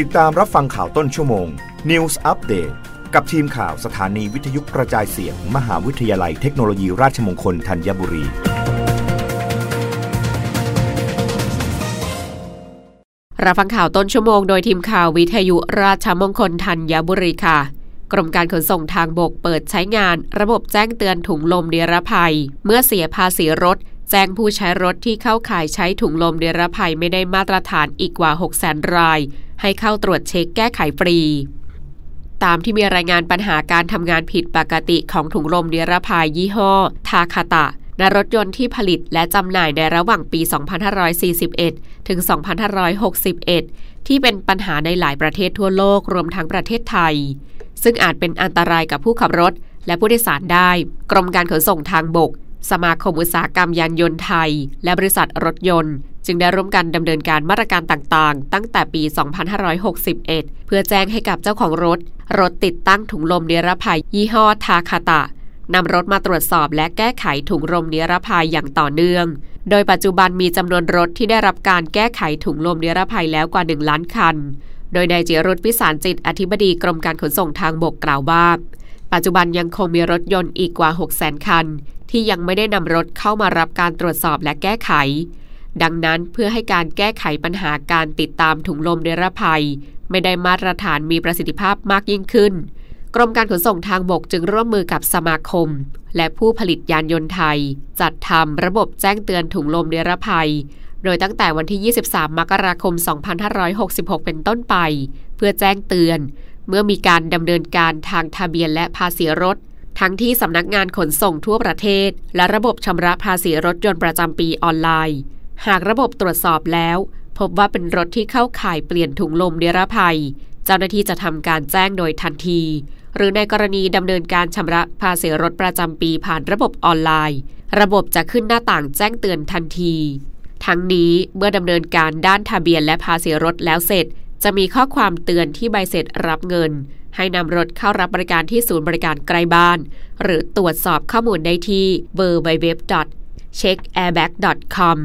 ติดตามรับฟังข่าวต้นชั่วโมง News Update กับทีมข่าวสถานีวิทยุกระจายเสียง มหาวิทยาลัยเทคโนโลยีราชมงคลธัญบุรีรับฟังข่าวต้นชั่วโมงโดยทีมข่าววิทยุราชมงคลธัญบุรีค่ะกรมการขนส่งทางบกเปิดใช้งานระบบแจ้งเตือนถุงลมนิรภัยเมื่อเสียภาษีรถแจ้งผู้ใช้รถที่เข้าข่ายใช้ถุงลมนิรภัยไม่ได้มาตรฐานอีกกว่า 600,000 รายให้เข้าตรวจเช็คแก้ไขฟรีตามที่มีรายงานปัญหาการทำงานผิดปกติของถุงลมนิรภัยยี่ห้อทาคาตะในรถยนต์ที่ผลิตและจำหน่ายในระหว่างปี 2541 ถึง 2561 ที่เป็นปัญหาในหลายประเทศทั่วโลกรวมทั้งประเทศไทยซึ่งอาจเป็นอันตรายกับผู้ขับรถและผู้โดยสารได้กรมการขนส่งทางบกสมาคมอุตสาหกรรมยานยนต์ไทยและบริษัทรถยนต์จึงได้ร่วมกันดำเนินการมาตรการต่างๆตั้งแต่ปี 2561 เพื่อแจ้งให้กับเจ้าของรถติดตั้งถุงลมนิรภัยยี่ห้อทาคาตะนำรถมาตรวจสอบและแก้ไขถุงลมนิรภัยอย่างต่อเนื่องโดยปัจจุบันมีจำนวนรถที่ได้รับการแก้ไขถุงลมนิรภัยแล้วกว่า1ล้านคันโดยนายจิรุตวิสารจิตอธิบดีกรมการขนส่งทางบกกล่าวว่าปัจจุบันยังคงมีรถยนต์อีกกว่า 600,000 คันที่ยังไม่ได้นำรถเข้ามารับการตรวจสอบและแก้ไขดังนั้นเพื่อให้การแก้ไขปัญหาการติดตามถุงลมนิรภัยไม่ได้มาตรฐานมีประสิทธิภาพมากยิ่งขึ้นกรมการขนส่งทางบกจึงร่วมมือกับสมาคมและผู้ผลิตยานยนต์ไทยจัดทำระบบแจ้งเตือนถุงลมนิรภัยโดยตั้งแต่วันที่23มกราคม2566เป็นต้นไปเพื่อแจ้งเตือนเมื่อมีการดำเนินการทางทะเบียนและภาษีรถทั้งที่สำนักงานขนส่งทั่วประเทศและระบบชำระภาษีรถยนต์ประจำปีออนไลน์หากระบบตรวจสอบแล้วพบว่าเป็นรถที่เข้าข่ายเปลี่ยนถุงลมนิรภัยเจ้าหน้าที่จะทำการแจ้งโดยทันทีหรือในกรณีดำเนินการชำระภาษีรถประจำปีผ่านระบบออนไลน์ระบบจะขึ้นหน้าต่างแจ้งเตือนทันทีทั้งนี้เมื่อดำเนินการด้านทะเบียนและภาษีรถแล้วเสร็จจะมีข้อความเตือนที่ใบเสร็จรับเงินให้นำรถเข้ารับบริการที่ศูนย์บริการใกล้บ้านหรือตรวจสอบข้อมูลได้ที่ www.checkairbag.com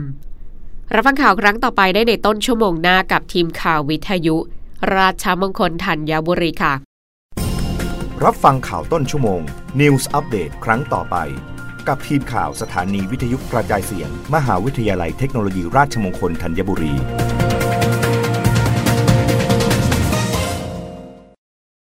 รับฟังข่าวครั้งต่อไปได้ในต้นชั่วโมงหน้ากับทีมข่าววิทยุราชมงคลธัญบุรีค่ะรับฟังข่าวต้นชั่วโมง News Update ครั้งต่อไปกับทีมข่าวสถานีวิทยุกระจายเสียงมหาวิทยาลัยเทคโนโลยีราชมงคลธัญบุรี